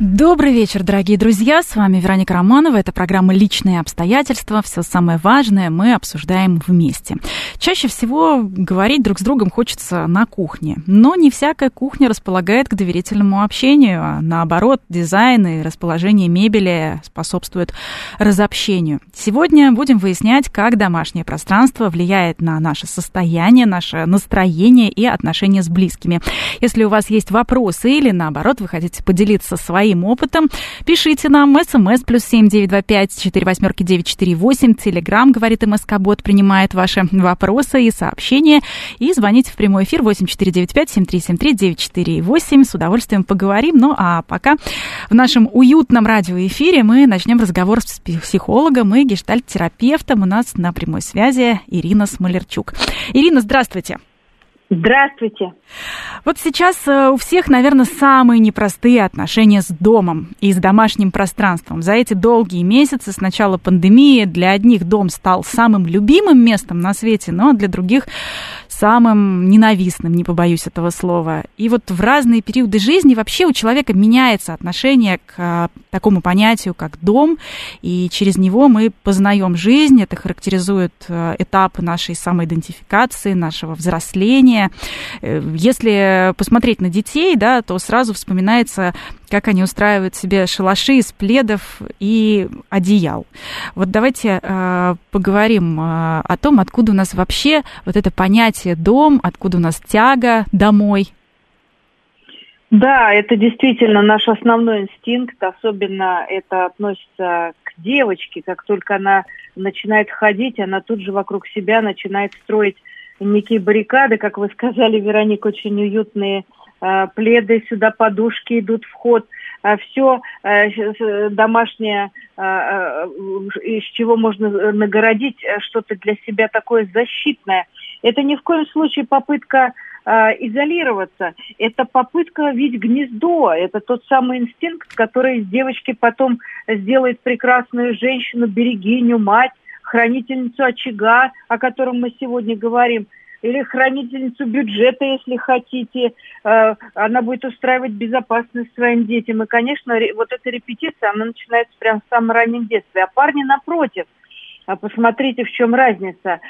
Добрый вечер, дорогие друзья, с вами Вероника Романова, это программа «Личные обстоятельства», все самое важное мы обсуждаем вместе. Чаще всего говорить друг с другом хочется на кухне, но не всякая кухня располагает к доверительному общению, а наоборот, дизайн и расположение мебели способствуют разобщению. Сегодня будем выяснять, как домашнее пространство влияет на наше состояние, наше настроение и отношения с близкими. Если у вас есть вопросы или, наоборот, вы хотите поделиться своими опытом, пишите нам смс +7 925 48 948, телеграм говорит MSKOT, принимает ваши вопросы и сообщения, и звоните в прямой эфир 8495 7373 948, с удовольствием поговорим. Ну а пока в нашем уютном радиоэфире мы начнем разговор с психологом и гештальт-терапевтом. У нас на прямой связи Ирина Смолярчук. Ирина, здравствуйте. Здравствуйте. Вот сейчас у всех, наверное, самые непростые отношения с домом и с домашним пространством. За эти долгие месяцы с начала пандемии для одних дом стал самым любимым местом на свете, но для других самым ненавистным, не побоюсь этого слова. И вот в разные периоды жизни вообще у человека меняется отношение к такому понятию, как дом, и через него мы познаем жизнь. Это характеризует этапы нашей самоидентификации, нашего взросления. Если посмотреть на детей, да, то сразу вспоминается, как они устраивают себе шалаши из пледов и одеял. Вот давайте поговорим о том, откуда у нас вообще вот это понятие «дом», откуда у нас тяга домой. Да, это действительно наш основной инстинкт, особенно это относится к девочке. Как только она начинает ходить, она тут же вокруг себя начинает строить некие баррикады, как вы сказали, Вероника, очень уютные пледы, сюда подушки идут в ход, все домашнее, из чего можно нагородить что-то для себя такое защитное. Это ни в коем случае попытка изолироваться, это попытка видеть гнездо, это тот самый инстинкт, который из девочки потом сделает прекрасную женщину, берегиню, мать, хранительницу очага, о котором мы сегодня говорим, или хранительницу бюджета, если хотите. Она будет устраивать безопасность своим детям. И, конечно, вот эта репетиция, она начинается прямо в самом раннем детстве. А парни, напротив, посмотрите, в чем разница.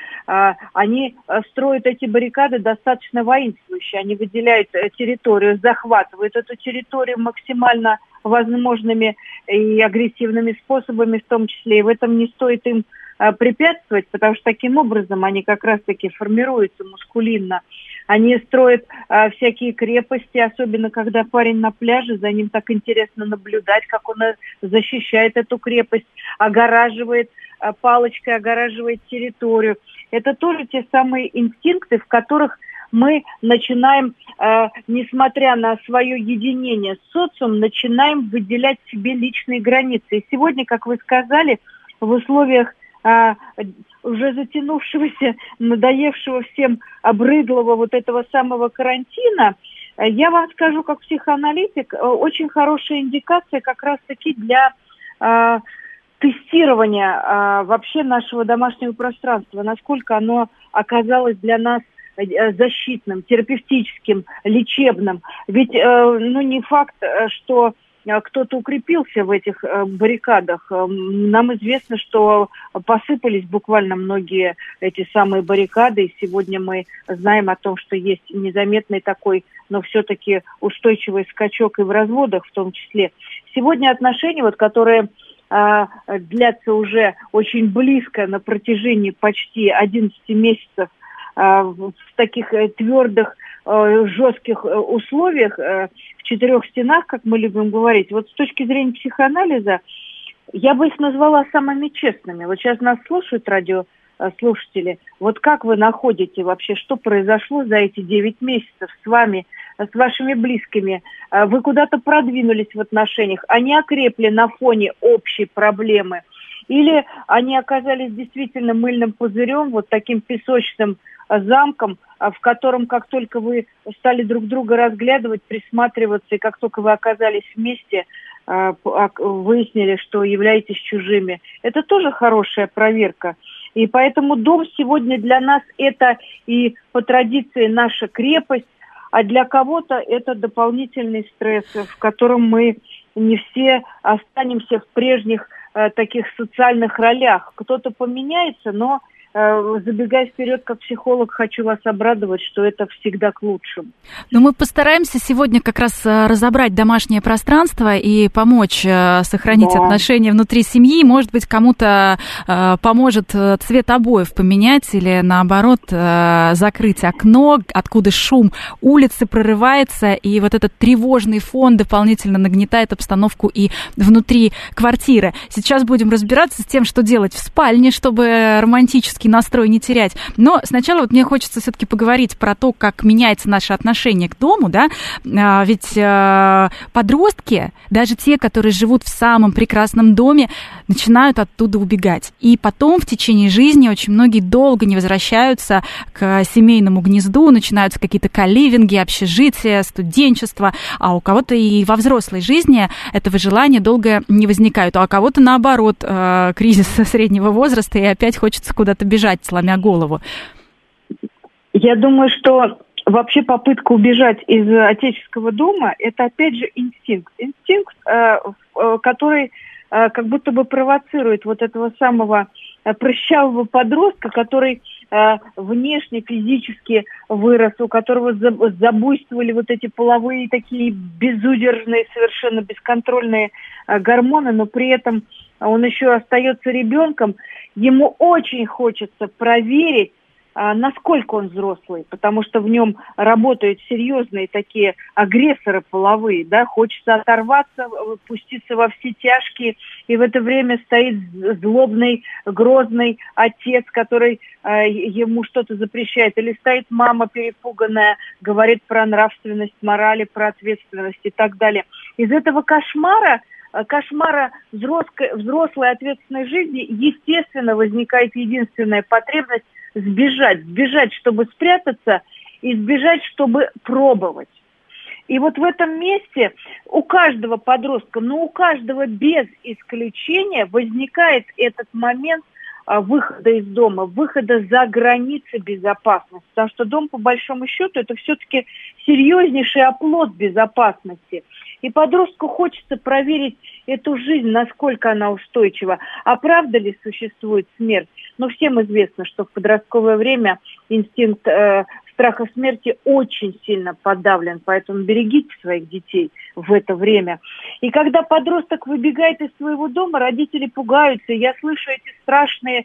Они строят эти баррикады достаточно воинствующие. Они выделяют территорию, захватывают эту территорию максимально возможными и агрессивными способами, в том числе. И в этом не стоит им препятствовать, потому что таким образом они как раз-таки формируются мускулинно. Они строят всякие крепости, особенно когда парень на пляже, за ним так интересно наблюдать, как он защищает эту крепость, огораживает палочкой, огораживает территорию. Это тоже те самые инстинкты, в которых мы начинаем, несмотря на свое единение с социумом, начинаем выделять себе личные границы. И сегодня, как вы сказали, в условиях уже затянувшегося, надоевшего всем обрыдлого вот этого самого карантина, я вам скажу, как психоаналитик, очень хорошая индикация как раз-таки для тестирования вообще нашего домашнего пространства, насколько оно оказалось для нас защитным, терапевтическим, лечебным. Ведь не факт, что кто-то укрепился в этих баррикадах. Нам известно, что посыпались буквально многие эти самые баррикады, и сегодня мы знаем о том, что есть незаметный такой, но все-таки устойчивый скачок и в разводах в том числе. Сегодня отношения, которые длятся уже очень близко на протяжении почти 11 месяцев, в таких твердых, жестких условиях, в четырех стенах, как мы любим говорить. Вот с точки зрения психоанализа, я бы их назвала самыми честными. Вот сейчас нас слушают радиослушатели. Вот как вы находите вообще, что произошло за эти 9 месяцев с вами, с вашими близкими? Вы куда-то продвинулись в отношениях, они окрепли на фоне общей проблемы? Или они оказались действительно мыльным пузырем, вот таким песочным, замком, в котором, как только вы стали друг друга разглядывать, присматриваться, и как только вы оказались вместе, выяснили, что являетесь чужими. Это тоже хорошая проверка. И поэтому дом сегодня для нас это и по традиции наша крепость, а для кого-то это дополнительный стресс, в котором мы не все останемся в прежних таких социальных ролях. Кто-то поменяется, но, забегая вперед как психолог, хочу вас обрадовать, что это всегда к лучшему. Но мы постараемся сегодня как раз разобрать домашнее пространство и помочь сохранить отношения внутри семьи. Может быть, кому-то поможет цвет обоев поменять или, наоборот, закрыть окно, откуда шум улицы прорывается, и вот этот тревожный фон дополнительно нагнетает обстановку и внутри квартиры. Сейчас будем разбираться с тем, что делать в спальне, чтобы романтически настрой не терять. Но сначала вот мне хочется все-таки поговорить про то, как меняется наше отношение к дому, да? Ведь подростки, даже те, которые живут в самом прекрасном доме, начинают оттуда убегать. И потом в течение жизни очень многие долго не возвращаются к семейному гнезду, начинаются какие-то коливинги, общежития, студенчество, а у кого-то и во взрослой жизни этого желания долго не возникает, а у кого-то наоборот кризис среднего возраста, и опять хочется куда-то бежать, сломя голову? Я думаю, что вообще попытка убежать из отеческого дома – это, опять же, инстинкт. Инстинкт, который как будто бы провоцирует вот этого самого прыщавого подростка, который внешне физически вырос, у которого забуйствовали вот эти половые такие безудержные, совершенно бесконтрольные гормоны, но при этом он еще остается ребенком. Ему очень хочется проверить, насколько он взрослый, потому что в нем работают серьезные такие агрессоры половые, да, хочется оторваться, пуститься во все тяжкие, и в это время стоит злобный, грозный отец, который ему что-то запрещает, или стоит мама перепуганная, говорит про нравственность, морали, про ответственность и так далее. Из этого кошмара взрослой ответственной жизни, естественно, возникает единственная потребность сбежать. Сбежать, чтобы спрятаться, и сбежать, чтобы пробовать. И вот в этом месте у каждого подростка, но у каждого без исключения возникает этот момент выхода из дома, выхода за границы безопасности. Потому что дом, по большому счету, это все-таки серьезнейший оплот безопасности. И подростку хочется проверить эту жизнь, насколько она устойчива. А правда ли существует смерть? Но всем известно, что в подростковое время инстинкт страха смерти очень сильно подавлен. Поэтому берегите своих детей в это время. И когда подросток выбегает из своего дома, родители пугаются. Я слышу эти страшные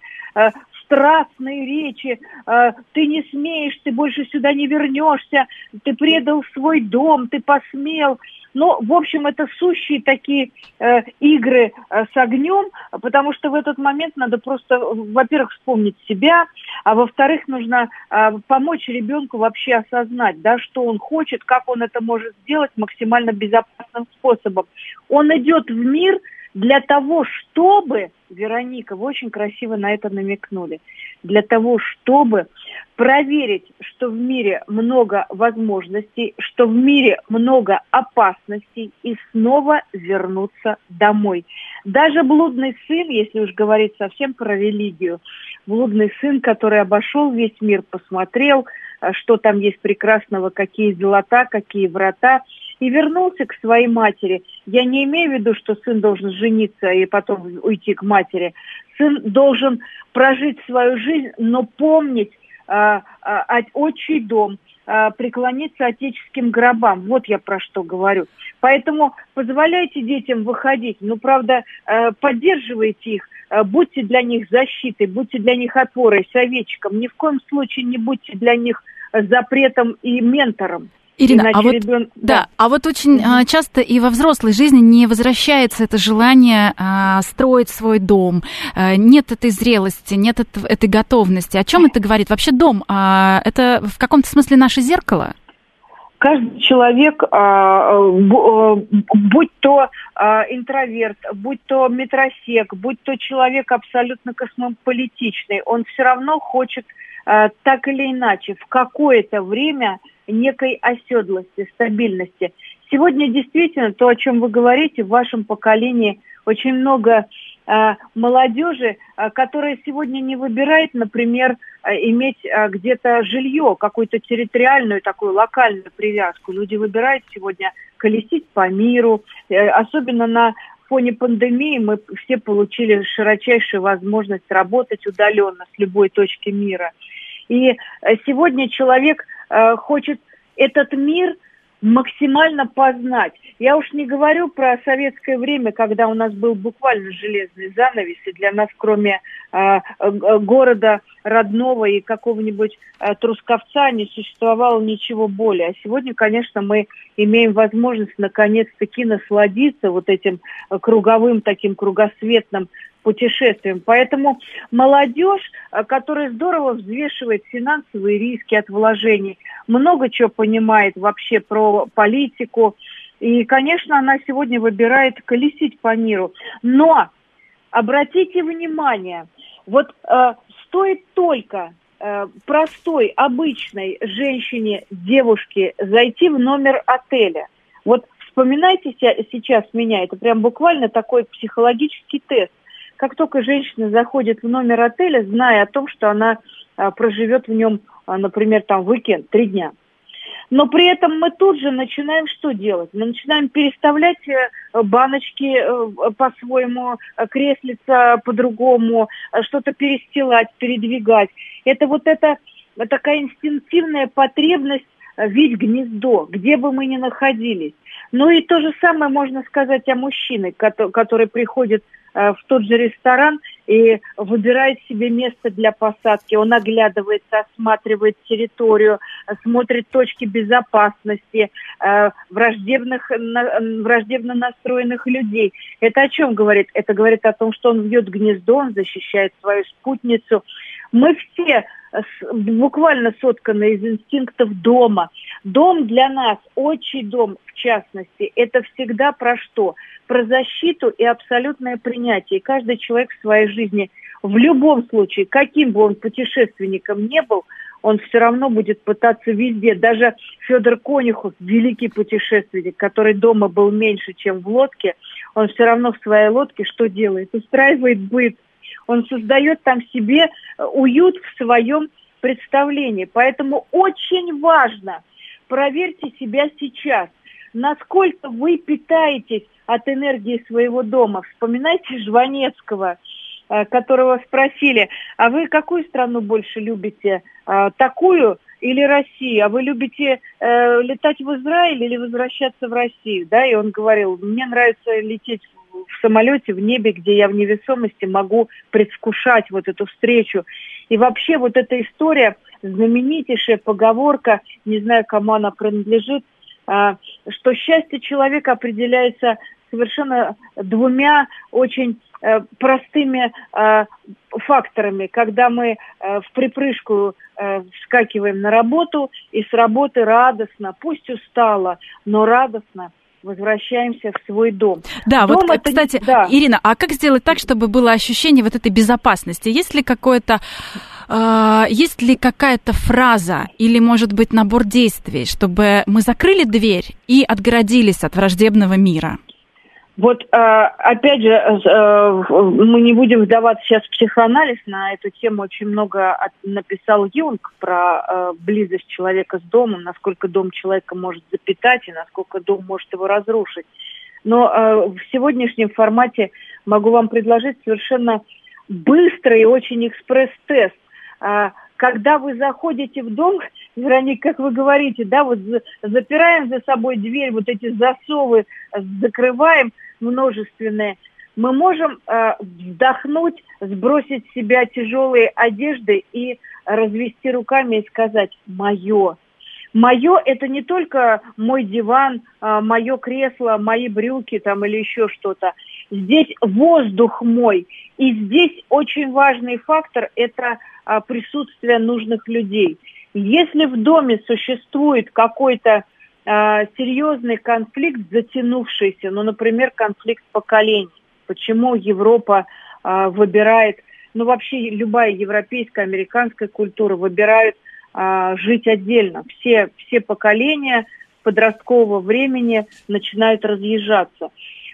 страстные речи, ты не смеешь, ты больше сюда не вернешься, ты предал свой дом, ты посмел. Ну, в общем, это сущие такие игры с огнем, потому что в этот момент надо просто, во-первых, вспомнить себя, а во-вторых, нужно помочь ребенку вообще осознать, да, что он хочет, как он это может сделать максимально безопасным способом. Он идет в мир для того, чтобы, Вероника, вы очень красиво на это намекнули, для того, чтобы проверить, что в мире много возможностей, что в мире много опасностей, и снова вернуться домой. Даже блудный сын, если уж говорить совсем про религию, блудный сын, который обошел весь мир, посмотрел, что там есть прекрасного, какие золота, какие врата, и вернулся к своей матери. Я не имею в виду, что сын должен жениться и потом уйти к матери. Сын должен прожить свою жизнь, но помнить отчий дом, преклониться отеческим гробам. Вот я про что говорю. Поэтому позволяйте детям выходить, но, правда, поддерживайте их, будьте для них защитой, будьте для них опорой, советчиком. Ни в коем случае не будьте для них запретом и ментором. Ирина, а вот, очень часто и во взрослой жизни не возвращается это желание строить свой дом. Нет этой зрелости, нет этой готовности. О чем это говорит? Вообще дом, это в каком-то смысле наше зеркало? Каждый человек, будь то интроверт, будь то метросек, будь то человек абсолютно космополитичный, он все равно хочет так или иначе в какое-то время некой оседлости, стабильности. Сегодня действительно то, о чем вы говорите, в вашем поколении очень много молодежи, которая сегодня не выбирает, например, иметь где-то жилье, какую-то территориальную такую локальную привязку. Люди выбирают сегодня колесить по миру, особенно на фоне пандемии мы все получили широчайшую возможность работать удаленно с любой точки мира. И сегодня человек хочет этот мир максимально познать. Я уж не говорю про советское время, когда у нас был буквально железный занавес, и для нас, кроме города родного и какого-нибудь Трусковца, не существовало ничего более. А сегодня, конечно, мы имеем возможность наконец-таки насладиться вот этим круговым, таким кругосветным путешествием. Поэтому молодежь, которая здорово взвешивает финансовые риски от вложений, много чего понимает вообще про политику, и, конечно, она сегодня выбирает колесить по миру. Но обратите внимание, вот стоит только простой, обычной женщине, девушке зайти в номер отеля. Вот вспоминайте сейчас меня, это прям буквально такой психологический тест. Как только женщина заходит в номер отеля, зная о том, что она проживет в нем, например, там в уикенд, 3 дня. Но при этом мы тут же начинаем что делать? Мы начинаем переставлять баночки по-своему, креслица по-другому, что-то перестилать, передвигать. Это вот эта такая инстинктивная потребность видеть гнездо, где бы мы ни находились. Ну и то же самое можно сказать о мужчине, который приходит в тот же ресторан и выбирает себе место для посадки. Он оглядывается, осматривает территорию, смотрит точки безопасности, враждебно настроенных людей. Это о чем говорит? Это говорит о том, что он вьет гнездо, он защищает свою спутницу. Мы все буквально сотканы из инстинктов дома. Дом для нас, отчий дом в частности, это всегда про что? Про защиту и абсолютное принятие. Каждый человек в своей жизни, в любом случае, каким бы он путешественником ни был, он все равно будет пытаться везде. Даже Федор Конюхов, великий путешественник, который дома был меньше, чем в лодке, он все равно в своей лодке что делает? Устраивает быт. Он создает там себе уют в своем представлении. Поэтому очень важно, проверьте себя сейчас, насколько вы питаетесь от энергии своего дома. Вспоминайте Жванецкого, которого спросили, а вы какую страну больше любите, такую или Россию? А вы любите летать в Израиль или возвращаться в Россию? Да? И он говорил, мне нравится лететь в самолете, в небе, где я в невесомости могу предвкушать вот эту встречу. И вообще вот эта история, знаменитейшая поговорка, не знаю, кому она принадлежит, что счастье человека определяется совершенно 2 очень простыми факторами. Когда мы в припрыжку вскакиваем на работу и с работы радостно, пусть устала, но радостно, возвращаемся в свой дом. Да, дом вот, кстати, да. Ирина, а как сделать так, чтобы было ощущение вот этой безопасности? Есть ли какая-то фраза или, может быть, набор действий, чтобы мы закрыли дверь и отгородились от враждебного мира? Вот, опять же, мы не будем вдаваться сейчас в психоанализ, на эту тему очень много написал Юнг про близость человека с домом, насколько дом человека может запитать и насколько дом может его разрушить. Но в сегодняшнем формате могу вам предложить совершенно быстрый и очень экспресс-тест. Когда вы заходите в дом, Вероника, как вы говорите, да, вот запираем за собой дверь, вот эти засовы закрываем множественные, мы можем вдохнуть, сбросить с себя тяжелые одежды и развести руками и сказать «моё». Мое – это не только мой диван, мое кресло, мои брюки там, или еще что-то. Здесь воздух мой. И здесь очень важный фактор – это присутствие нужных людей. Если в доме существует какой-то серьезный конфликт, затянувшийся, ну, например, конфликт поколений, почему Европа выбирает ну вообще любая европейская, американская культура выбирает жить отдельно. Все поколения подросткового времени начинают разъезжаться.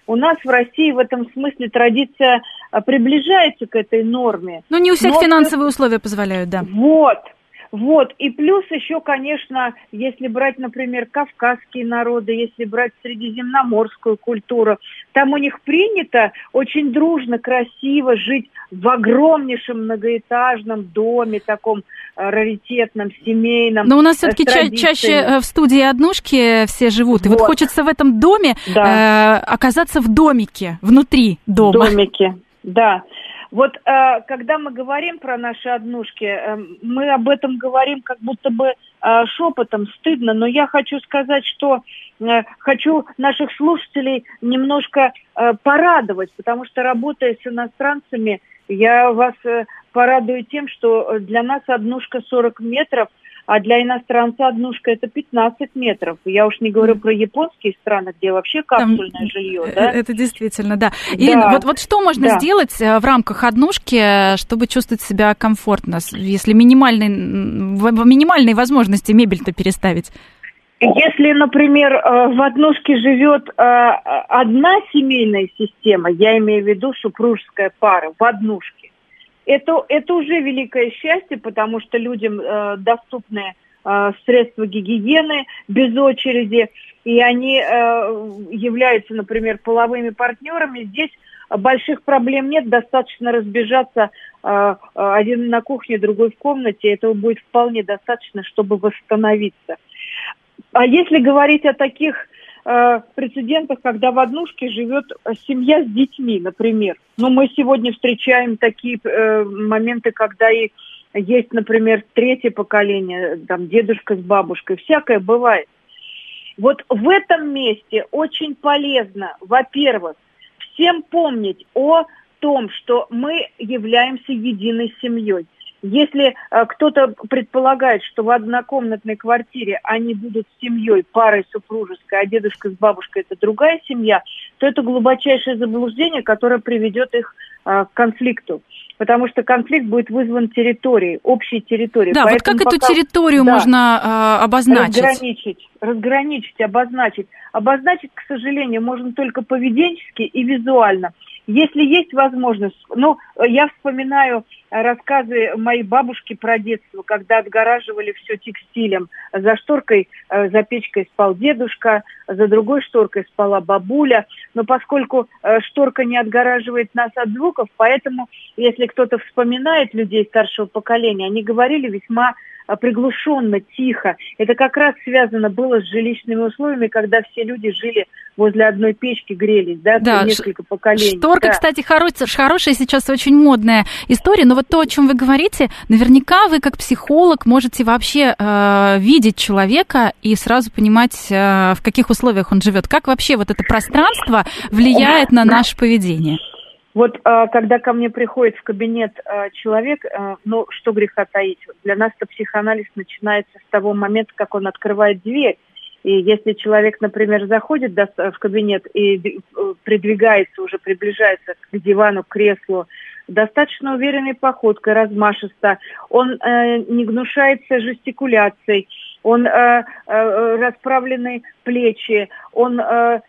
У нас в России в этом смысле традиция приближается к этой норме. Но не у всех финансовые условия позволяют, да. Вот. И плюс еще, конечно, если брать, например, кавказские народы, если брать средиземноморскую культуру, там у них принято очень дружно, красиво жить в огромнейшем многоэтажном доме, таком раритетном, семейном. Но у нас все-таки чаще в студии однушки все живут. И вот хочется в этом доме оказаться в домике, внутри дома. В домике, да. Вот когда мы говорим про наши однушки, мы об этом говорим как будто бы шепотом, стыдно, но я хочу сказать, что хочу наших слушателей немножко порадовать, потому что, работая с иностранцами, я вас порадую тем, что для нас однушка 40 метров, а для иностранца однушка это 15 метров. Я уж не говорю про японские страны, где вообще капсульное жилье. Да? Это действительно, да. Ирина, вот что можно сделать в рамках однушки, чтобы чувствовать себя комфортно, если минимальные возможности мебель-то переставить? Если, например, в однушке живет одна семейная система, я имею в виду супружеская пара в однушке, это уже великое счастье, потому что людям доступны средства гигиены без очереди, и они являются, например, половыми партнерами. Здесь больших проблем нет, достаточно разбежаться один на кухне, другой в комнате, этого будет вполне достаточно, чтобы восстановиться. А если говорить о таких прецедентах, когда в однушке живет семья с детьми, например. Но мы сегодня встречаем такие моменты, когда и есть, например, третье поколение, там, дедушка с бабушкой, всякое бывает. Вот в этом месте очень полезно, во-первых, всем помнить о том, что мы являемся единой семьей. Если кто-то предполагает, что в однокомнатной квартире они будут с семьей, парой супружеской, а дедушка с бабушкой – это другая семья, то это глубочайшее заблуждение, которое приведет их к конфликту. Потому что конфликт будет вызван территорией, общей территорией. Да, поэтому вот как эту территорию можно обозначить? Разграничить, обозначить. Обозначить, к сожалению, можно только поведенчески и визуально. Если есть возможность, я вспоминаю рассказы моей бабушки про детство, когда отгораживали все текстилем. За шторкой, за печкой спал дедушка, за другой шторкой спала бабуля. Но поскольку шторка не отгораживает нас от звуков, поэтому, если кто-то вспоминает людей старшего поколения, они говорили весьма приглушенно, тихо. Это как раз связано было с жилищными условиями, когда все люди жили возле одной печки, грелись, несколько поколений. Шторка, кстати, хорошая, сейчас очень модная история, но вот то, о чем вы говорите, наверняка вы, как психолог, можете вообще видеть человека и сразу понимать, в каких условиях он живет. Как вообще вот это пространство влияет на наше поведение? Вот когда ко мне приходит в кабинет человек, что греха таить, для нас-то психоанализ начинается с того момента, как он открывает дверь. И если человек, например, заходит в кабинет и приближается к дивану, к креслу, достаточно уверенной походкой, размашисто, он не гнушается жестикуляцией, он расправлены плечи, он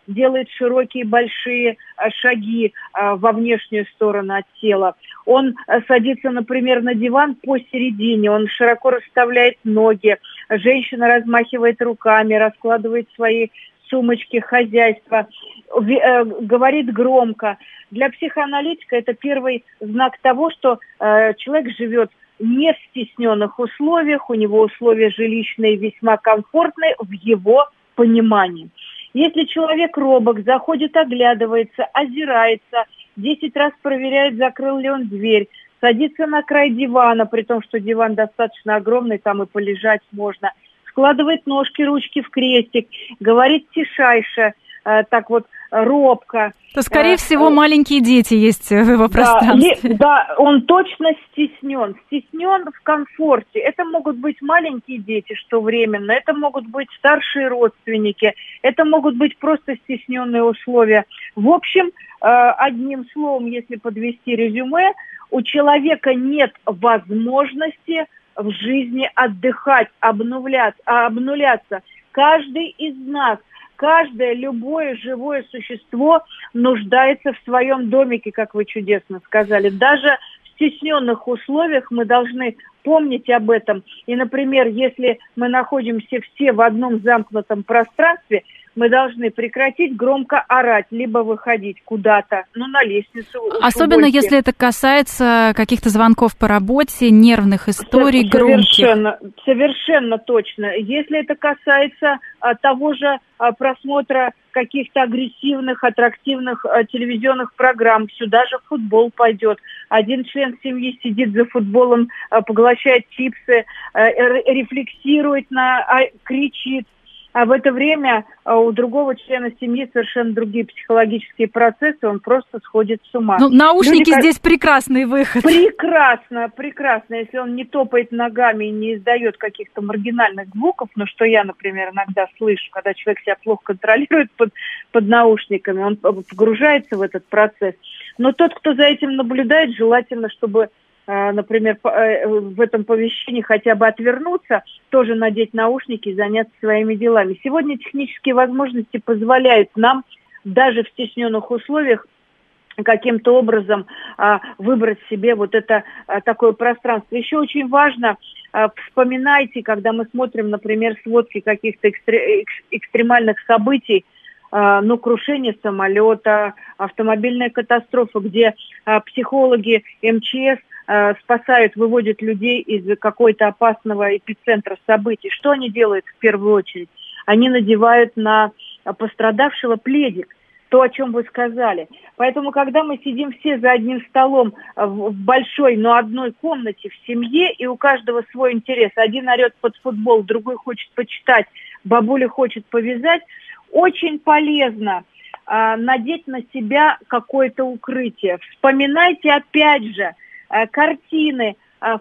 делает широкие большие шаги во внешнюю сторону от тела. Он садится, например, на диван посередине, он широко расставляет ноги, женщина размахивает руками, раскладывает свои сумочки, хозяйство, говорит громко. Для психоаналитика это первый знак того, что человек живет не в стесненных условиях, у него условия жилищные весьма комфортные в его понимании. Если человек робок, заходит, оглядывается, озирается, 10 раз проверяет, закрыл ли он дверь, садится на край дивана, при том, что диван достаточно огромный, там и полежать можно, складывает ножки, ручки в крестик, говорит тишайше, так вот, робко. То, скорее всего, маленькие дети есть в его пространстве. Да, он точно стеснен. Стеснен в комфорте. Это могут быть маленькие дети, что временно. Это могут быть старшие родственники. Это могут быть просто стесненные условия. В общем, одним словом, если подвести резюме, У человека нет возможности в жизни отдыхать, обнуляться. Каждый из нас, каждое любое живое существо нуждается в своем домике, как вы чудесно сказали. Даже в стесненных условиях мы должны помнить об этом. И, например, если мы находимся все в одном замкнутом пространстве, мы должны прекратить громко орать, либо выходить куда-то, ну, на лестницу. Особенно, если это касается каких-то звонков по работе, нервных историй, совершенно, громких. Совершенно точно. Если это касается того же просмотра каких-то агрессивных, аттрактивных телевизионных программ, сюда же футбол пойдет. Один член семьи сидит за футболом, поглощает чипсы, рефлексирует, кричит. А в это время у другого члена семьи совершенно другие психологические процессы, он просто сходит с ума. Ну, наушники здесь прекрасный выход. Прекрасно. Если он не топает ногами и не издает каких-то маргинальных звуков, ну, что я, например, иногда слышу, когда человек себя плохо контролирует под наушниками, он погружается в этот процесс. Но тот, кто за этим наблюдает, желательно, чтобы... например, в этом помещении хотя бы отвернуться, тоже надеть наушники и заняться своими делами. Сегодня технические возможности позволяют нам даже в стесненных условиях каким-то образом выбрать себе вот это такое пространство. Еще очень важно, вспоминайте, когда мы смотрим, например, сводки каких-то экстремальных событий, ну, крушение самолета, автомобильная катастрофа, где психологи МЧС спасают, выводят людей из какого-то опасного эпицентра событий. Что они делают в первую очередь? Они надевают на пострадавшего пледик, то, о чем вы сказали. Поэтому, когда мы сидим все за одним столом в большой, но одной комнате в семье, и у каждого свой интерес, один орет под футбол, другой хочет почитать, бабуля хочет повязать, очень полезно надеть на себя какое-то укрытие. Вспоминайте, опять же, картины,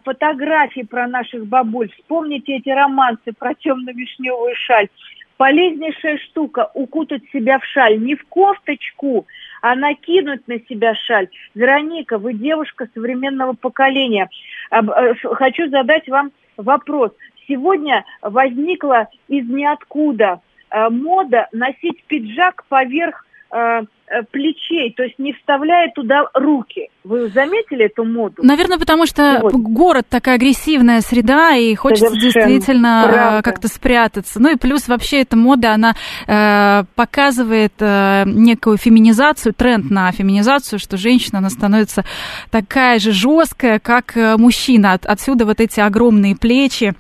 фотографии про наших бабуль. Вспомните эти романсы про темно-вишневую шаль. Полезнейшая штука – укутать себя в шаль. Не в кофточку, а накинуть на себя шаль. Вероника, вы девушка современного поколения. Хочу задать вам вопрос. Сегодня возникла из ниоткуда мода носить пиджак поверх плечей, то есть не вставляя туда руки. Вы заметили эту моду? Наверное, потому что город такая агрессивная среда, и хочется действительно как-то спрятаться. Ну и плюс вообще эта мода, она показывает некую феминизацию, тренд на феминизацию, что женщина, она становится такая же жесткая, как мужчина. Отсюда вот эти огромные плечи.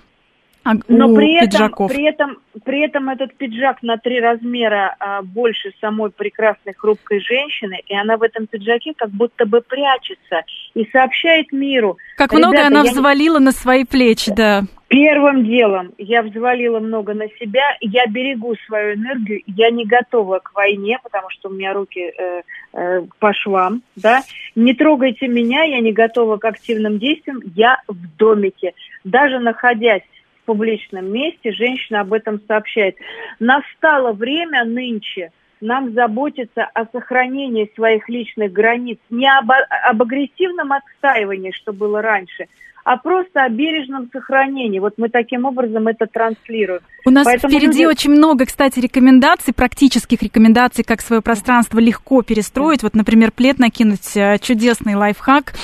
Но при этом этот пиджак на 3 размера больше самой прекрасной хрупкой женщины, и она в этом пиджаке как будто бы прячется и сообщает миру. Как много она взвалила на свои плечи, да. Первым делом я взвалила много на себя, я берегу свою энергию, я не готова к войне, потому что у меня руки по швам, да. Не трогайте меня, я не готова к активным действиям, я в домике, даже находясь в публичном месте, женщина об этом сообщает. Настало время нынче нам заботиться о сохранении своих личных границ, не об агрессивном отстаивании, что было раньше, а просто о бережном сохранении. Вот мы таким образом это транслируем. У нас впереди очень много, кстати, рекомендаций, практических рекомендаций, как свое пространство легко перестроить. Вот, например, плед накинуть, чудесный лайфхак.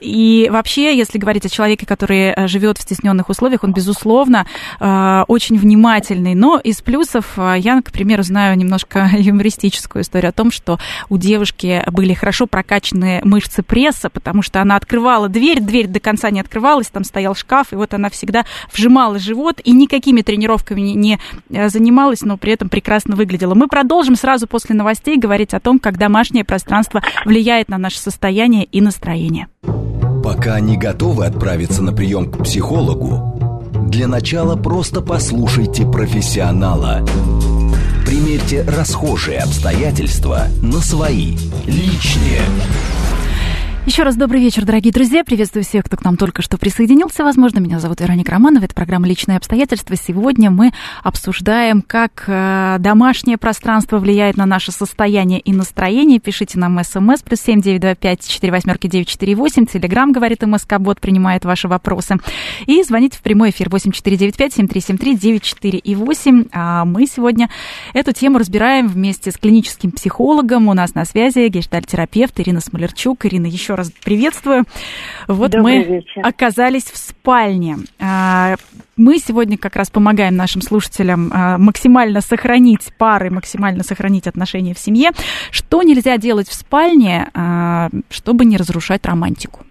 И вообще, если говорить о человеке, который живет в стесненных условиях, он, безусловно, очень внимательный. Но из плюсов я, к примеру, знаю немножко юмористическую историю о том, что у девушки были хорошо прокачаны мышцы пресса, потому что она открывала дверь до конца не открывалась, там стоял шкаф, и вот она всегда вжимала живот и никакими тренировками не занималась, но при этом прекрасно выглядела. Мы продолжим сразу после новостей говорить о том, как домашнее пространство влияет на наше состояние и настроение. Пока не готовы отправиться на прием к психологу, для начала просто послушайте профессионала. Примерьте расхожие обстоятельства на свои, личные. Еще раз добрый вечер, дорогие друзья. Приветствую всех, кто к нам только что присоединился. Возможно, меня зовут Вероника Романова. Это программа «Личные обстоятельства». Сегодня мы обсуждаем, как домашнее пространство влияет на наше состояние и настроение. Пишите нам СМС +7 925 48 948. Телеграм, говорит MSKOT, принимает ваши вопросы. И звоните в прямой эфир 8495 7373 948. А мы сегодня эту тему разбираем вместе с клиническим психологом. У нас на связи гештальт-терапевт Ирина Смолярчук. Ирина, еще раз приветствую. Вот добрый вечер. Оказались в спальне. Мы сегодня как раз помогаем нашим слушателям максимально сохранить пары, максимально сохранить отношения в семье. Что нельзя делать в спальне, чтобы не разрушать романтику?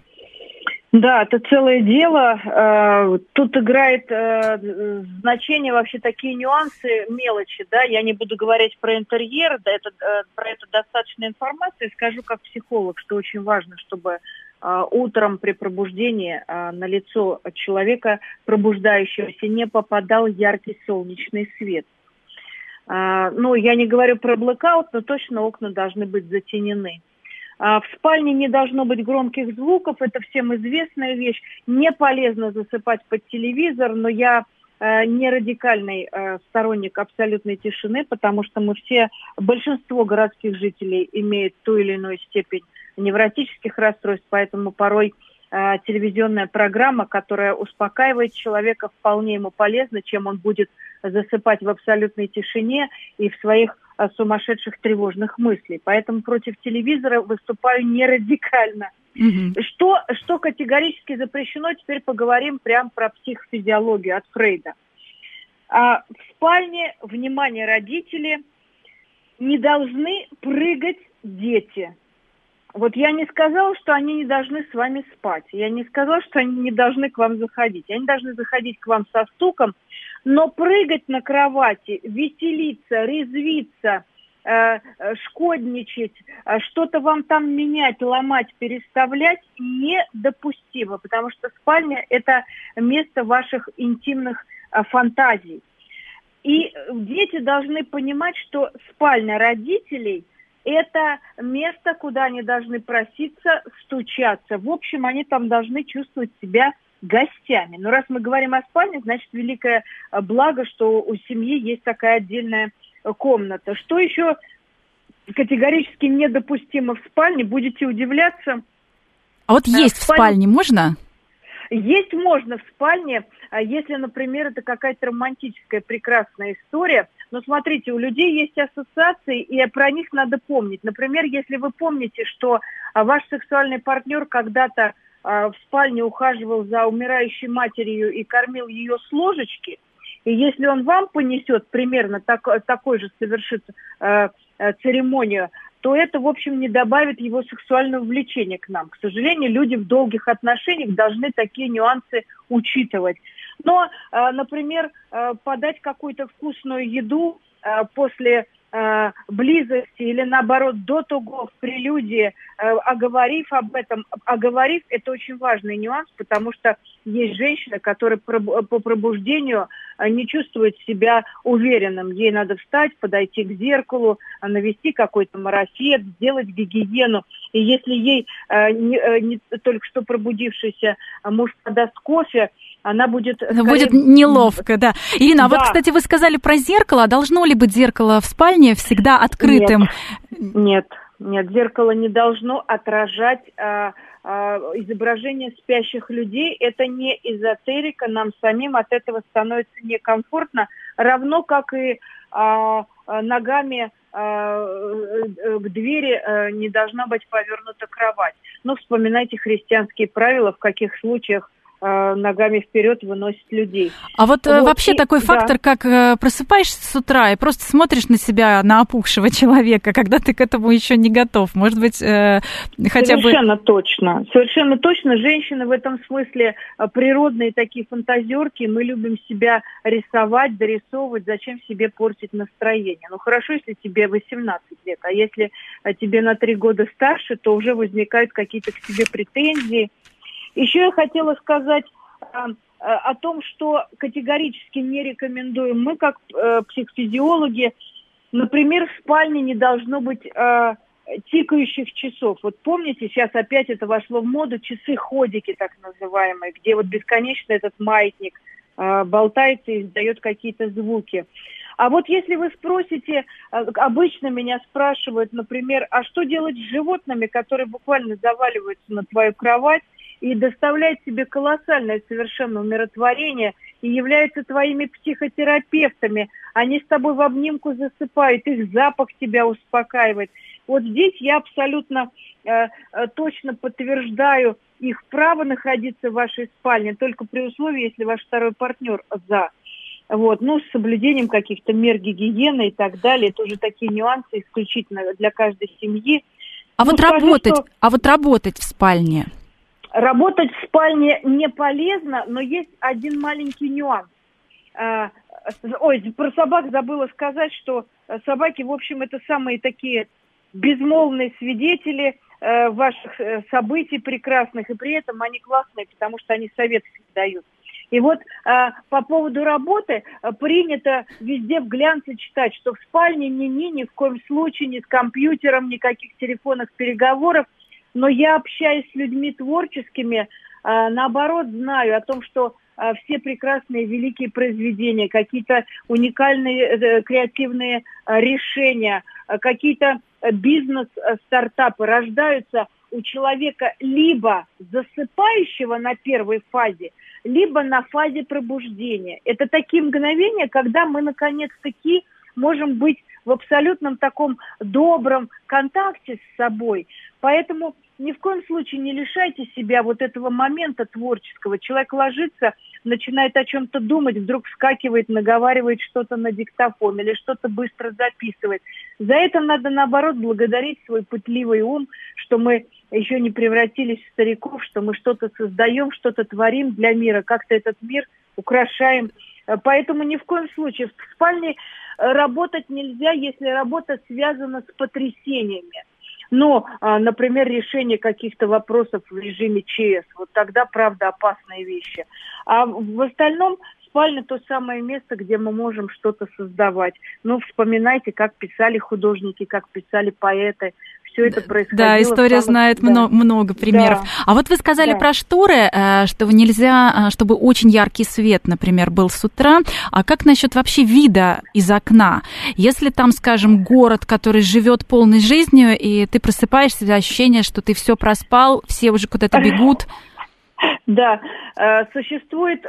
Да, это целое дело. Тут играет значение вообще такие нюансы, мелочи, да. Я не буду говорить про интерьер, да, про это достаточно информации. Скажу как психолог, что очень важно, чтобы утром при пробуждении на лицо человека, пробуждающегося, не попадал яркий солнечный свет. Ну, я не говорю про блэкаут, но точно окна должны быть затенены. В спальне не должно быть громких звуков, это всем известная вещь. Не полезно засыпать под телевизор, но я не радикальный сторонник абсолютной тишины, потому что мы все, большинство городских жителей имеет ту или иную степень невротических расстройств, поэтому порой телевизионная программа, которая успокаивает человека, вполне ему полезна, чем он будет засыпать в абсолютной тишине и в своих сумасшедших тревожных мыслей. Поэтому против телевизора выступаю не радикально. Mm-hmm. Что категорически запрещено, теперь поговорим прямо про психофизиологию от Фрейда. В спальне, внимание, родители, не должны прыгать дети. Вот я не сказала, что они не должны с вами спать. Я не сказала, что они не должны к вам заходить. Они должны заходить к вам со стуком, но прыгать на кровати, веселиться, резвиться, шкодничать, что-то вам там менять, ломать, переставлять недопустимо, потому что спальня – это место ваших интимных фантазий. И дети должны понимать, что спальня родителей – это место, куда они должны проситься, стучаться. В общем, они там должны чувствовать себя гостями. Но раз мы говорим о спальне, значит, великое благо, что у семьи есть такая отдельная комната. Что еще категорически недопустимо в спальне, будете удивляться. А вот есть в спальне можно? Есть можно в спальне, если, например, это какая-то романтическая прекрасная история. Но смотрите, у людей есть ассоциации, и про них надо помнить. Например, если вы помните, что ваш сексуальный партнер когда-то в спальне ухаживал за умирающей матерью и кормил ее с ложечки, и если он вам понесет примерно такой же, совершит церемонию, то это, в общем, не добавит его сексуального влечения к нам. К сожалению, люди в долгих отношениях должны такие нюансы учитывать. Но, например, подать какую-то вкусную еду после близости или, наоборот, до того, в прелюдии, оговорив об этом, это очень важный нюанс, потому что есть женщины, которые по пробуждению не чувствуют себя уверенным. Ей надо встать, подойти к зеркалу, навести какой-то марафет, сделать гигиену. И если ей только что пробудившийся муж подаст кофе, она будет... Будет неловко, да. Ирина, а да. Вот, кстати, вы сказали про зеркало. Должно ли быть зеркало в спальне всегда открытым? Нет, зеркало не должно отражать изображение спящих людей. Это не эзотерика, нам самим от этого становится некомфортно. Равно как и ногами к двери не должна быть повернута кровать. Но вспоминайте христианские правила, в каких случаях ногами вперед выносит людей. А вот вообще и такой фактор, да, как просыпаешься с утра и просто смотришь на себя, на опухшего человека, когда ты к этому еще не готов. Может быть, хотя бы... Совершенно точно. Женщины в этом смысле природные такие фантазерки. Мы любим себя рисовать, дорисовывать. Зачем себе портить настроение? Ну, хорошо, если тебе 18 лет. А если тебе на 3 года старше, то уже возникают какие-то к себе претензии. Еще я хотела сказать о том, что категорически не рекомендуем мы, как психофизиологи. Например, в спальне не должно быть тикающих часов. Вот помните, сейчас опять это вошло в моду, часы-ходики так называемые, где вот бесконечно этот маятник болтается и издает какие-то звуки. А вот если вы спросите, обычно меня спрашивают, например, а что делать с животными, которые буквально заваливаются на твою кровать и доставляют тебе колоссальное совершенно умиротворение и являются твоими психотерапевтами, они с тобой в обнимку засыпают, их запах тебя успокаивает. Вот здесь я абсолютно точно подтверждаю их право находиться в вашей спальне, только при условии, если ваш второй партнер за. Вот, ну, с соблюдением каких-то мер гигиены и так далее. Это уже такие нюансы исключительно для каждой семьи. А, ну, вот, скажу, работать, что... а вот работать в спальне? Работать в спальне не полезно, но есть один маленький нюанс. Ой, про собак забыла сказать, что собаки, в общем, это самые такие безмолвные свидетели ваших событий прекрасных, и при этом они классные, потому что они советы дают. И вот по поводу работы принято везде в глянце читать, что в спальне ни в коем случае, ни с компьютером, никаких телефонных переговоров. Но я общаюсь с людьми творческими, наоборот, знаю о том, что все прекрасные великие произведения, какие-то уникальные креативные решения, какие-то бизнес-стартапы рождаются у человека либо засыпающего на первой фазе, либо на фазе пробуждения. Это такие мгновения, когда мы наконец-таки можем быть в абсолютном таком добром контакте с собой. Поэтому ни в коем случае не лишайте себя вот этого момента творческого. Человек ложится, начинает о чем-то думать, вдруг вскакивает, наговаривает что-то на диктофон или что-то быстро записывает. За это надо, наоборот, благодарить свой пытливый ум, что мы еще не превратились в стариков, что мы что-то создаем, что-то творим для мира, как-то этот мир украшаем. Поэтому ни в коем случае в спальне работать нельзя, если работа связана с потрясениями. Но, например, решение каких-то вопросов в режиме ЧС, вот тогда, правда, опасные вещи. А в остальном спальня то самое место, где мы можем что-то создавать. Ну, вспоминайте, как писали художники, как писали поэты. Все это происходило. Да, история знает много примеров. Да. А вот вы сказали про шторы, что нельзя, чтобы очень яркий свет, например, был с утра. А как насчет вообще вида из окна? Если там, скажем, город, который живет полной жизнью, и ты просыпаешься, ощущение, что ты все проспал, все уже куда-то бегут. Да, существует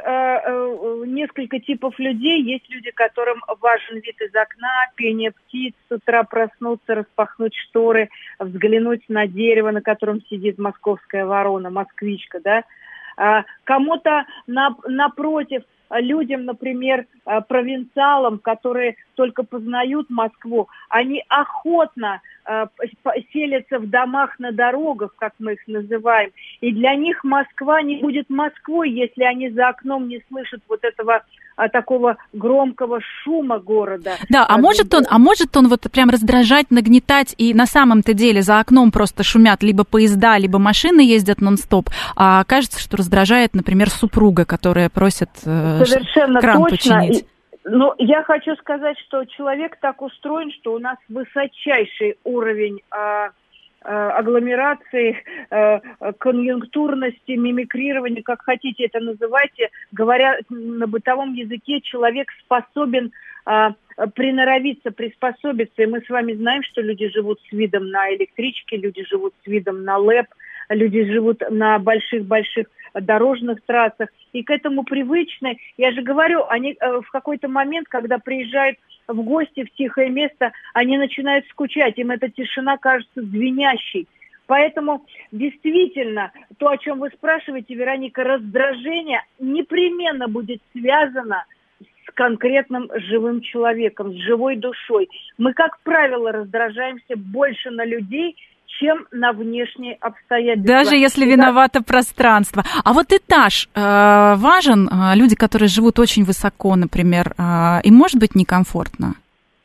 несколько типов людей. Есть люди, которым важен вид из окна, пение птиц, с утра проснуться, распахнуть шторы, взглянуть на дерево, на котором сидит московская ворона, москвичка, да. Кому-то напротив, людям, например, провинциалам, которые только познают Москву, они охотно селятся в домах на дорогах, как мы их называем. И для них Москва не будет Москвой, если они за окном не слышат вот этого такого громкого шума города. Да, а может он вот прям раздражать, нагнетать, и на самом-то деле за окном просто шумят либо поезда, либо машины ездят нон-стоп, а кажется, что раздражает, например, супруга, которая просит кран починить. Но я хочу сказать, что человек так устроен, что у нас высочайший уровень агломерации, конъюнктурности, мимикрирования, как хотите это называйте. Говоря на бытовом языке, человек способен приноровиться, приспособиться. И мы с вами знаем, что люди живут с видом на электрички, люди живут с видом на ЛЭП, люди живут на больших-больших дорожных трассах. И к этому привычны. Я же говорю, они в какой-то момент, когда приезжают в гости в тихое место, они начинают скучать. Им эта тишина кажется звенящей. Поэтому действительно то, о чем вы спрашиваете, Вероника, раздражение непременно будет связано с конкретным живым человеком, с живой душой. Мы, как правило, раздражаемся больше на людей, чем на внешние обстоятельства. Даже если виновато пространство. А вот этаж важен? Люди, которые живут очень высоко, например, им может быть некомфортно?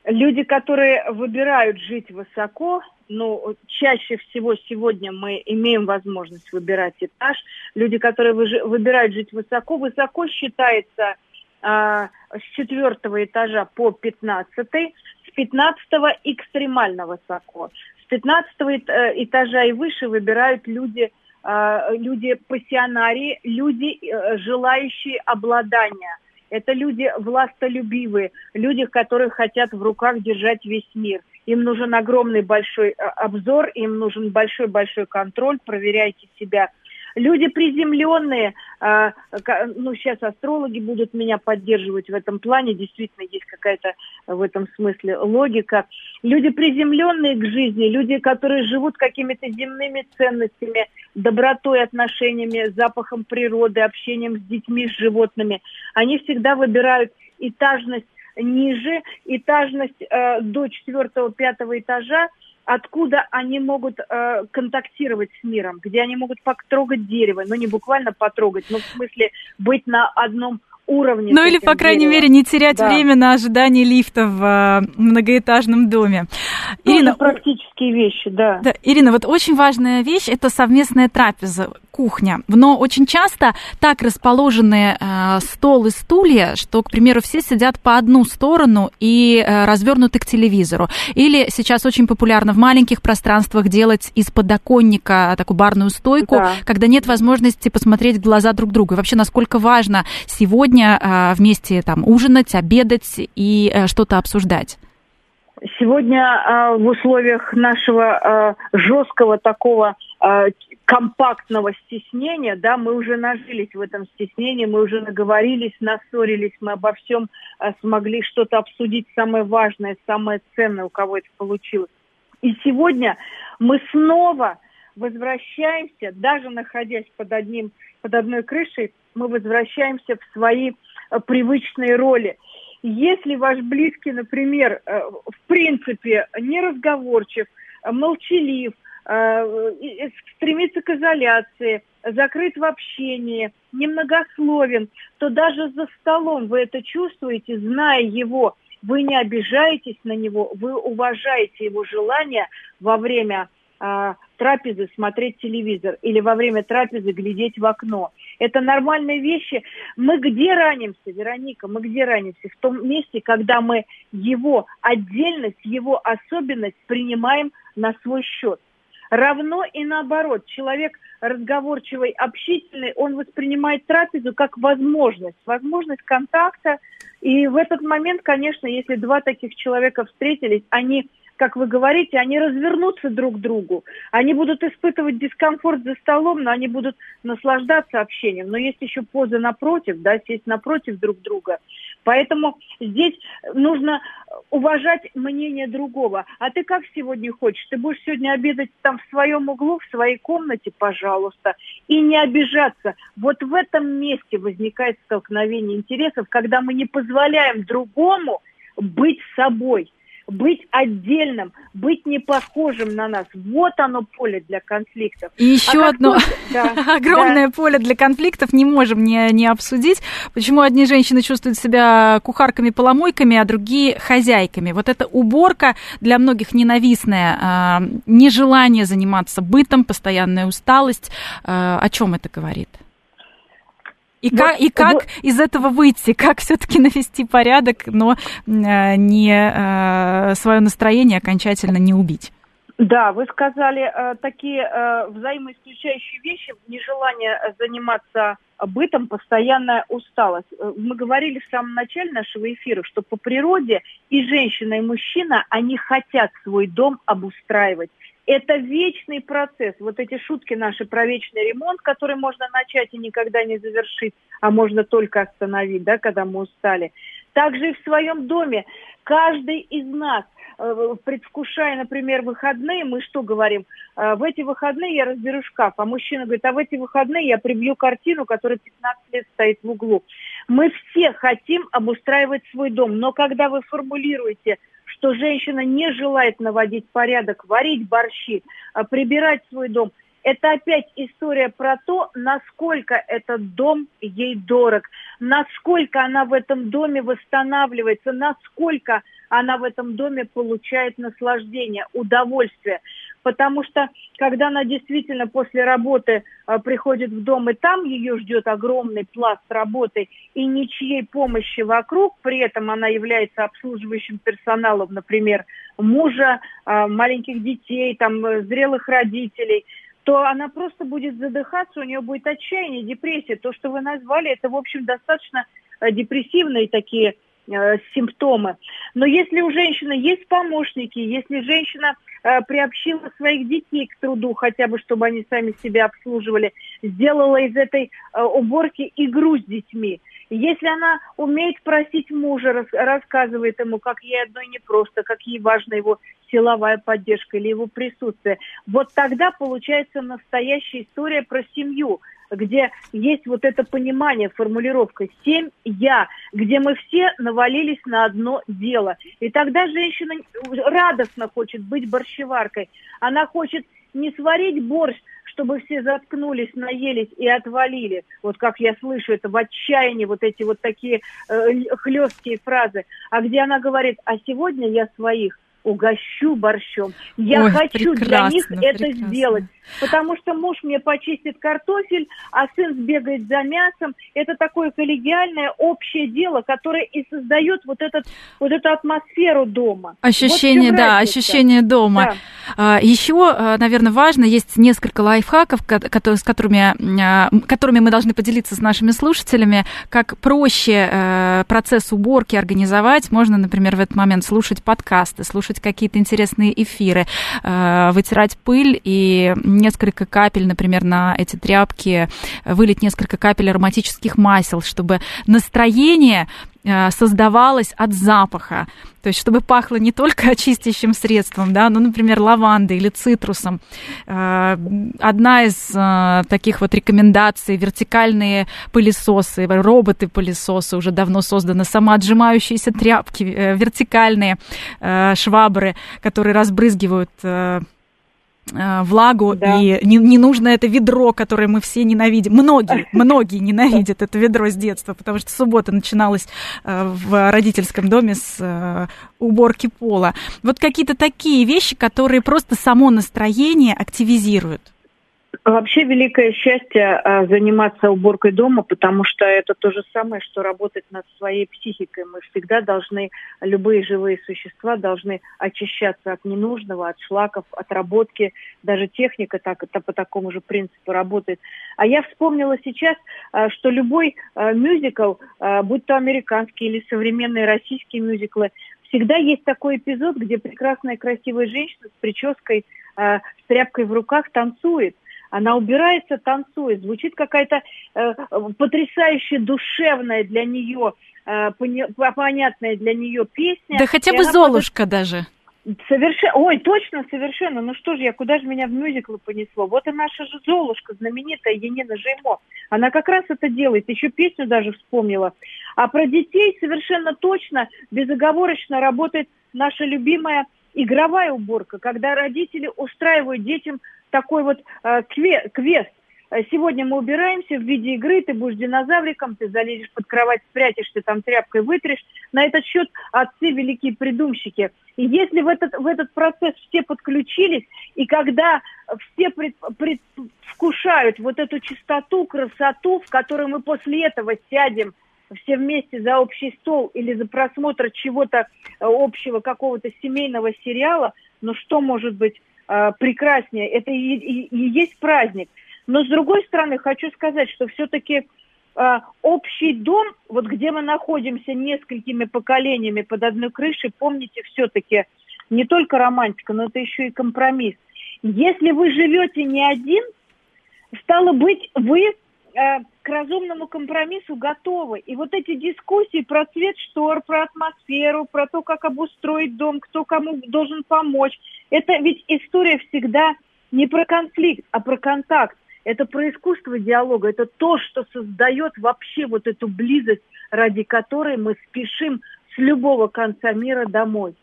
Люди, которые выбирают жить высоко, ну, чаще всего сегодня мы имеем возможность выбирать этаж. Люди, которые выбирают жить высоко, высоко считается с 4-го этажа по 15-й. с 15-го экстремально высоко. С 15-го этажа и выше выбирают люди пассионарии, люди, желающие обладания. Это люди властолюбивые, люди, которые хотят в руках держать весь мир. Им нужен огромный большой обзор, им нужен большой-большой контроль, проверяйте себя. Люди приземленные, ну сейчас астрологи будут меня поддерживать в этом плане, действительно есть какая-то в этом смысле логика. Люди приземленные к жизни, люди, которые живут какими-то земными ценностями, добротой, отношениями, запахом природы, общением с детьми, с животными, они всегда выбирают этажность ниже, этажность до 4-5 этажа, откуда они могут контактировать с миром, где они могут потрогать дерево, ну не буквально потрогать, но в смысле быть на одном уровне. Ну или, по крайней мере, не терять время на ожидание лифта в многоэтажном доме. Ну, Ирина, практические вещи, да. Ирина, вот очень важная вещь – это совместная трапеза, кухня. Но очень часто так расположены стол и стулья, что, к примеру, все сидят по одну сторону и развернуты к телевизору. Или сейчас очень популярно в маленьких пространствах делать из подоконника такую барную стойку, когда нет возможности посмотреть в глаза друг другу. И вообще, насколько важно сегодня вместе там ужинать, обедать и что-то обсуждать. Сегодня в условиях нашего жесткого такого компактного стеснения, да, мы уже нажились в этом стеснении, мы уже наговорились, нассорились, мы обо всем смогли что-то обсудить, самое важное, самое ценное, у кого это получилось. И сегодня мы снова возвращаемся, даже находясь под одной крышей, мы возвращаемся в свои привычные роли. Если ваш близкий, например, в принципе неразговорчив, молчалив, стремится к изоляции, закрыт в общении, немногословен, то даже за столом вы это чувствуете, зная его, вы не обижаетесь на него, вы уважаете его желание во время трапезы смотреть телевизор или во время трапезы глядеть в окно. Это нормальные вещи. Мы где ранимся, Вероника? Мы где ранимся? В том месте, когда мы его отдельность, его особенность принимаем на свой счет. Равно и наоборот. Человек разговорчивый, общительный, он воспринимает трапезу как возможность контакта. И в этот момент, конечно, если два таких человека встретились, они, как вы говорите, они развернутся друг к другу. Они будут испытывать дискомфорт за столом, но они будут наслаждаться общением. Но есть еще поза напротив, да, сесть напротив друг друга. Поэтому здесь нужно уважать мнение другого. А ты как сегодня хочешь? Ты будешь сегодня обедать там в своем углу, в своей комнате, пожалуйста. И не обижаться. Вот в этом месте возникает столкновение интересов, когда мы не позволяем другому быть собой. Быть отдельным, быть не похожим на нас. Вот оно поле для конфликтов. И еще одно огромное поле для конфликтов не можем не обсудить. Почему одни женщины чувствуют себя кухарками-поломойками, а другие хозяйками. Вот эта уборка для многих ненавистная, нежелание заниматься бытом, постоянная усталость. О чем это говорит? И как из этого выйти? Как все-таки навести порядок, но не свое настроение окончательно не убить? Да, вы сказали такие взаимоисключающие вещи, нежелание заниматься бытом, постоянная усталость. Мы говорили в самом начале нашего эфира, что по природе и женщина, и мужчина, они хотят свой дом обустраивать. Это вечный процесс. Вот эти шутки наши про вечный ремонт, который можно начать и никогда не завершить, а можно только остановить, да, когда мы устали. Также и в своем доме. Каждый из нас, предвкушая, например, выходные, мы что говорим? В эти выходные я разберу шкаф. А мужчина говорит, а в эти выходные я прибью картину, которая 15 лет стоит в углу. Мы все хотим обустраивать свой дом. Но когда вы формулируете, что женщина не желает наводить порядок, варить борщи, прибирать свой дом, это опять история про то, насколько этот дом ей дорог, насколько она в этом доме восстанавливается, насколько она в этом доме получает наслаждение, удовольствие. потому что, когда она действительно после работы приходит в дом, и там ее ждет огромный пласт работы, и ничьей помощи вокруг, при этом она является обслуживающим персоналом, например, мужа, маленьких детей, там, зрелых родителей, то она просто будет задыхаться, у нее будет отчаяние, депрессия. То, что вы назвали, это, в общем, достаточно депрессивные такие симптомы. Но если у женщины есть помощники, если женщина приобщила своих детей к труду, хотя бы, чтобы они сами себя обслуживали, сделала из этой уборки игру с детьми, если она умеет просить мужа, рассказывает ему, как ей одной непросто, как ей важна его силовая поддержка или его присутствие, вот тогда получается настоящая история про семью, где есть вот это понимание, формулировка «семья», где мы все навалились на одно дело. И тогда женщина радостно хочет быть борщеваркой. Она хочет не сварить борщ, чтобы все заткнулись, наелись и отвалили. Вот как я слышу это в отчаянии, вот эти вот такие хлесткие фразы. А где она говорит: «А сегодня я своих угощу борщом. Я хочу для них это сделать. Потому что муж мне почистит картофель, а сын сбегает за мясом». Это такое коллегиальное общее дело, которое и создает вот эту атмосферу дома. Ощущение, вот да, ощущение дома. Да. Еще, наверное, важно, есть несколько лайфхаков, которыми мы должны поделиться с нашими слушателями, как проще процесс уборки организовать. Можно, например, в этот момент слушать подкасты, слушать какие-то интересные эфиры, вытирать пыль и несколько капель, например, на эти тряпки, вылить несколько капель ароматических масел, чтобы настроение создавалось от запаха. То есть, чтобы пахло не только очистящим средством, да, но, например, лавандой или цитрусом. Одна из таких вот рекомендаций — вертикальные пылесосы, роботы-пылесосы уже давно созданы, самоотжимающиеся тряпки, вертикальные швабры, которые разбрызгивают влагу, да. И не нужно это ведро, которое мы все ненавидим. Многие ненавидят это ведро с детства, потому что суббота начиналась в родительском доме с уборки пола. Вот какие-то такие вещи, которые просто само настроение активизируют. Вообще великое счастье заниматься уборкой дома, потому что это то же самое, что работать над своей психикой. Мы всегда должны, любые живые существа должны очищаться от ненужного, от шлаков, отработки. Даже техника по такому же принципу работает. А я вспомнила сейчас, что любой мюзикл, будь то американский или современные российские мюзиклы, всегда есть такой эпизод, где прекрасная красивая женщина с прической, с тряпкой в руках танцует. Она убирается, танцует, звучит какая-то потрясающе душевная для нее, понятная для нее песня. Да хотя бы «Золушка» даже. Ой, точно, совершенно. Ну что же я, куда же меня в мюзиклы понесло? Вот и наша же Золушка, знаменитая Янина Жеймо. Она как раз это делает, еще песню даже вспомнила. А про детей совершенно точно, безоговорочно работает наша любимая игровая уборка, когда родители устраивают детям такой вот квест. Сегодня мы убираемся в виде игры, ты будешь динозавриком, ты залезешь под кровать, спрятишься, там тряпкой вытрешь. На этот счет отцы великие придумщики. И если в этот процесс все подключились, и когда все предвкушают вот эту чистоту, красоту, в которой мы после этого сядем все вместе за общий стол или за просмотр чего-то общего, какого-то семейного сериала, ну что может быть прекраснее? Это и есть праздник. Но, с другой стороны, хочу сказать, что все-таки общий дом, вот где мы находимся несколькими поколениями под одной крышей, помните, все-таки не только романтика, но это еще и компромисс. Если вы живете не один, стало быть, вы к разумному компромиссу готовы. И вот эти дискуссии про цвет штор, про атмосферу, про то, как обустроить дом, кто кому должен помочь, это ведь история всегда не про конфликт, а про контакт. Это про искусство диалога, это то, что создает вообще вот эту близость, ради которой мы спешим с любого конца мира домой.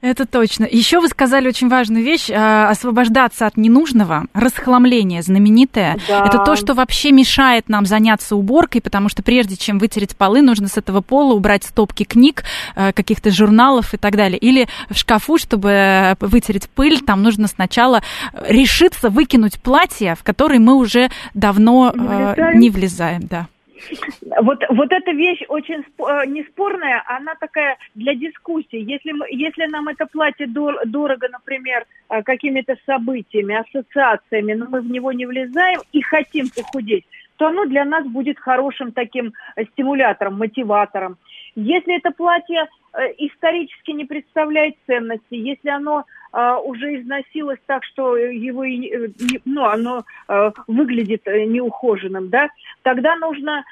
Это точно. Еще вы сказали очень важную вещь: освобождаться от ненужного, расхламление знаменитое. Да. Это то, что вообще мешает нам заняться уборкой, потому что прежде чем вытереть полы, нужно с этого пола убрать стопки книг, каких-то журналов и так далее. Или в шкафу, чтобы вытереть пыль, там нужно сначала решиться выкинуть платье, в которое мы уже давно не влезаем. Да. Вот эта вещь очень неспорная, она такая для дискуссии. Если нам это платье дорого, например, какими-то событиями, ассоциациями, но мы в него не влезаем и хотим похудеть, то оно для нас будет хорошим таким стимулятором, мотиватором. Если это платье исторически не представляет ценности, если оно уже износилось так, что его, оно выглядит неухоженным, да, тогда нужно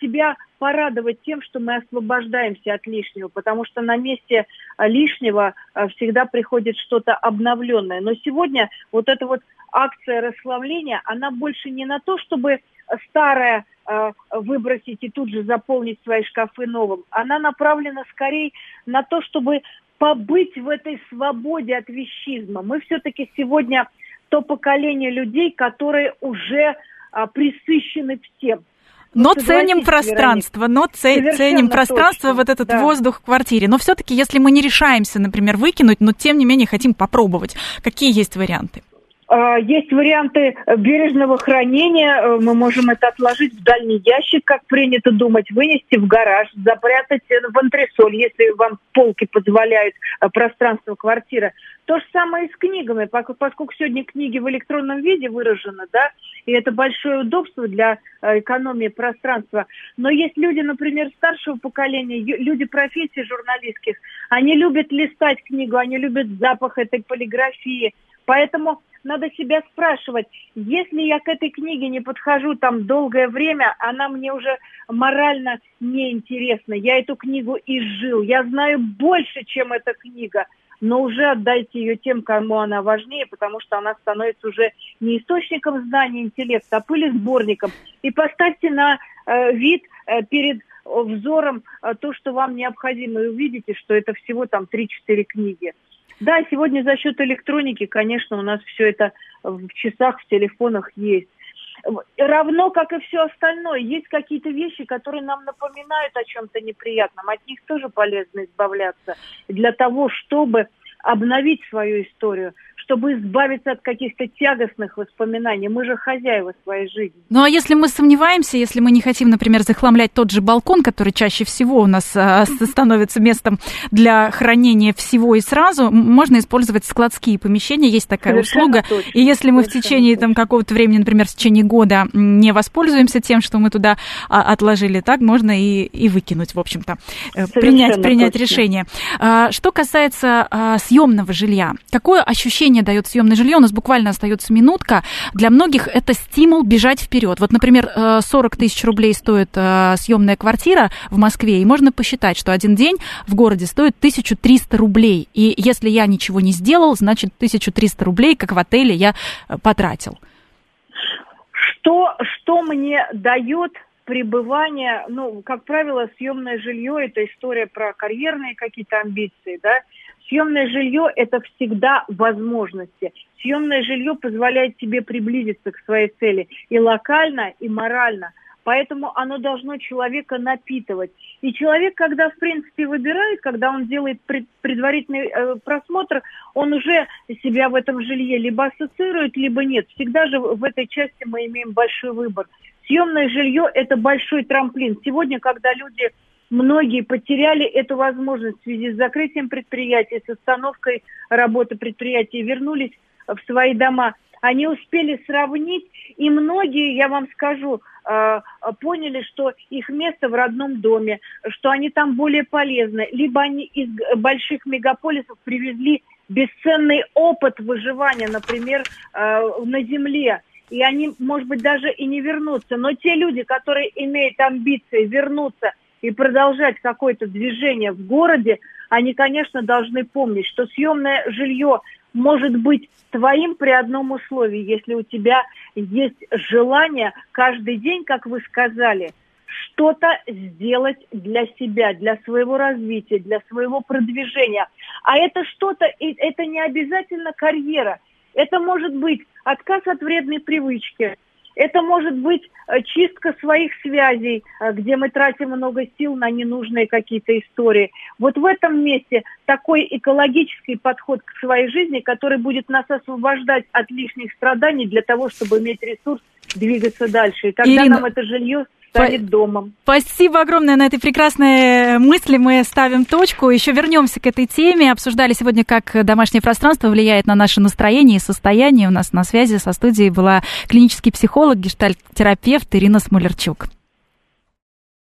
себя порадовать тем, что мы освобождаемся от лишнего, потому что на месте лишнего всегда приходит что-то обновленное. Но сегодня вот эта вот акция расслабления, она больше не на то, чтобы старое выбросить и тут же заполнить свои шкафы новым. Она направлена скорее на то, чтобы побыть в этой свободе от вещизма. Мы все-таки сегодня то поколение людей, которые уже присыщены всем. Но ценим пространство, точно. Вот этот воздух в квартире. Но все-таки, если мы не решаемся, например, выкинуть, но тем не менее хотим попробовать, какие есть варианты? Есть варианты бережного хранения, мы можем это отложить в дальний ящик, как принято думать, вынести в гараж, запрятать в антресоль, если вам полки позволяют пространство квартиры. То же самое и с книгами, поскольку сегодня книги в электронном виде выражены, да, и это большое удобство для экономии пространства. Но есть люди, например, старшего поколения, люди профессий журналистских, они любят листать книгу, они любят запах этой полиграфии, поэтому надо себя спрашивать, если я к этой книге не подхожу там долгое время, она мне уже морально неинтересна, я эту книгу изжил, я знаю больше, чем эта книга, но уже отдайте ее тем, кому она важнее, потому что она становится уже не источником знаний, интеллекта, а пылесборником. И поставьте на вид перед взором то, что вам необходимо, и увидите, что это всего там 3-4 книги. Да, сегодня за счет электроники, конечно, у нас все это в часах, в телефонах есть. Равно, как и все остальное, есть какие-то вещи, которые нам напоминают о чем-то неприятном. От них тоже полезно избавляться для того, чтобы обновить свою историю, чтобы избавиться от каких-то тягостных воспоминаний. Мы же хозяева своей жизни. Ну а если мы сомневаемся, если мы не хотим, например, захламлять тот же балкон, который чаще всего у нас становится местом для хранения всего и сразу, можно использовать складские помещения, есть такая услуга. Точно. И если мы в течение какого-то времени, например, в течение года не воспользуемся тем, что мы туда отложили, так можно и выкинуть, в общем-то, принять решение. Что касается съемного жилья. Какое ощущение дает съемное жилье? У нас буквально остается минутка. Для многих это стимул бежать вперед. Вот, например, 40 тысяч рублей стоит съемная квартира в Москве, и можно посчитать, что один день в городе стоит 1300 рублей. И если я ничего не сделал, значит, 1300 рублей, как в отеле, я потратил. Что мне дает пребывание, как правило, съемное жилье, это история про карьерные какие-то амбиции, да? Съемное жилье – это всегда возможности. Съемное жилье позволяет тебе приблизиться к своей цели и локально, и морально. Поэтому оно должно человека напитывать. И человек, когда, в принципе, выбирает, когда он делает предварительный просмотр, он уже себя в этом жилье либо ассоциирует, либо нет. Всегда же в этой части мы имеем большой выбор. Съемное жилье – это большой трамплин. Сегодня, когда люди... Многие потеряли эту возможность в связи с закрытием предприятий, с остановкой работы предприятий, вернулись в свои дома. Они успели сравнить, и многие, я вам скажу, поняли, что их место в родном доме, что они там более полезны. Либо они из больших мегаполисов привезли бесценный опыт выживания, например, на земле. И они, может быть, даже и не вернутся. Но те люди, которые имеют амбиции вернуться и продолжать какое-то движение в городе, они, конечно, должны помнить, что съемное жилье может быть твоим при одном условии, если у тебя есть желание каждый день, как вы сказали, что-то сделать для себя, для своего развития, для своего продвижения. А это что-то, это не обязательно карьера. Это может быть отказ от вредной привычки. Это может быть чистка своих связей, где мы тратим много сил на ненужные какие-то истории. Вот в этом месте такой экологический подход к своей жизни, который будет нас освобождать от лишних страданий для того, чтобы иметь ресурс двигаться дальше. И тогда нам это жилье станет домом. Спасибо огромное. На этой прекрасной мысли мы ставим точку. Еще вернемся к этой теме. Обсуждали сегодня, как домашнее пространство влияет на наше настроение и состояние. У нас на связи со студией была клинический психолог, гештальт-терапевт Ирина Смолярчук.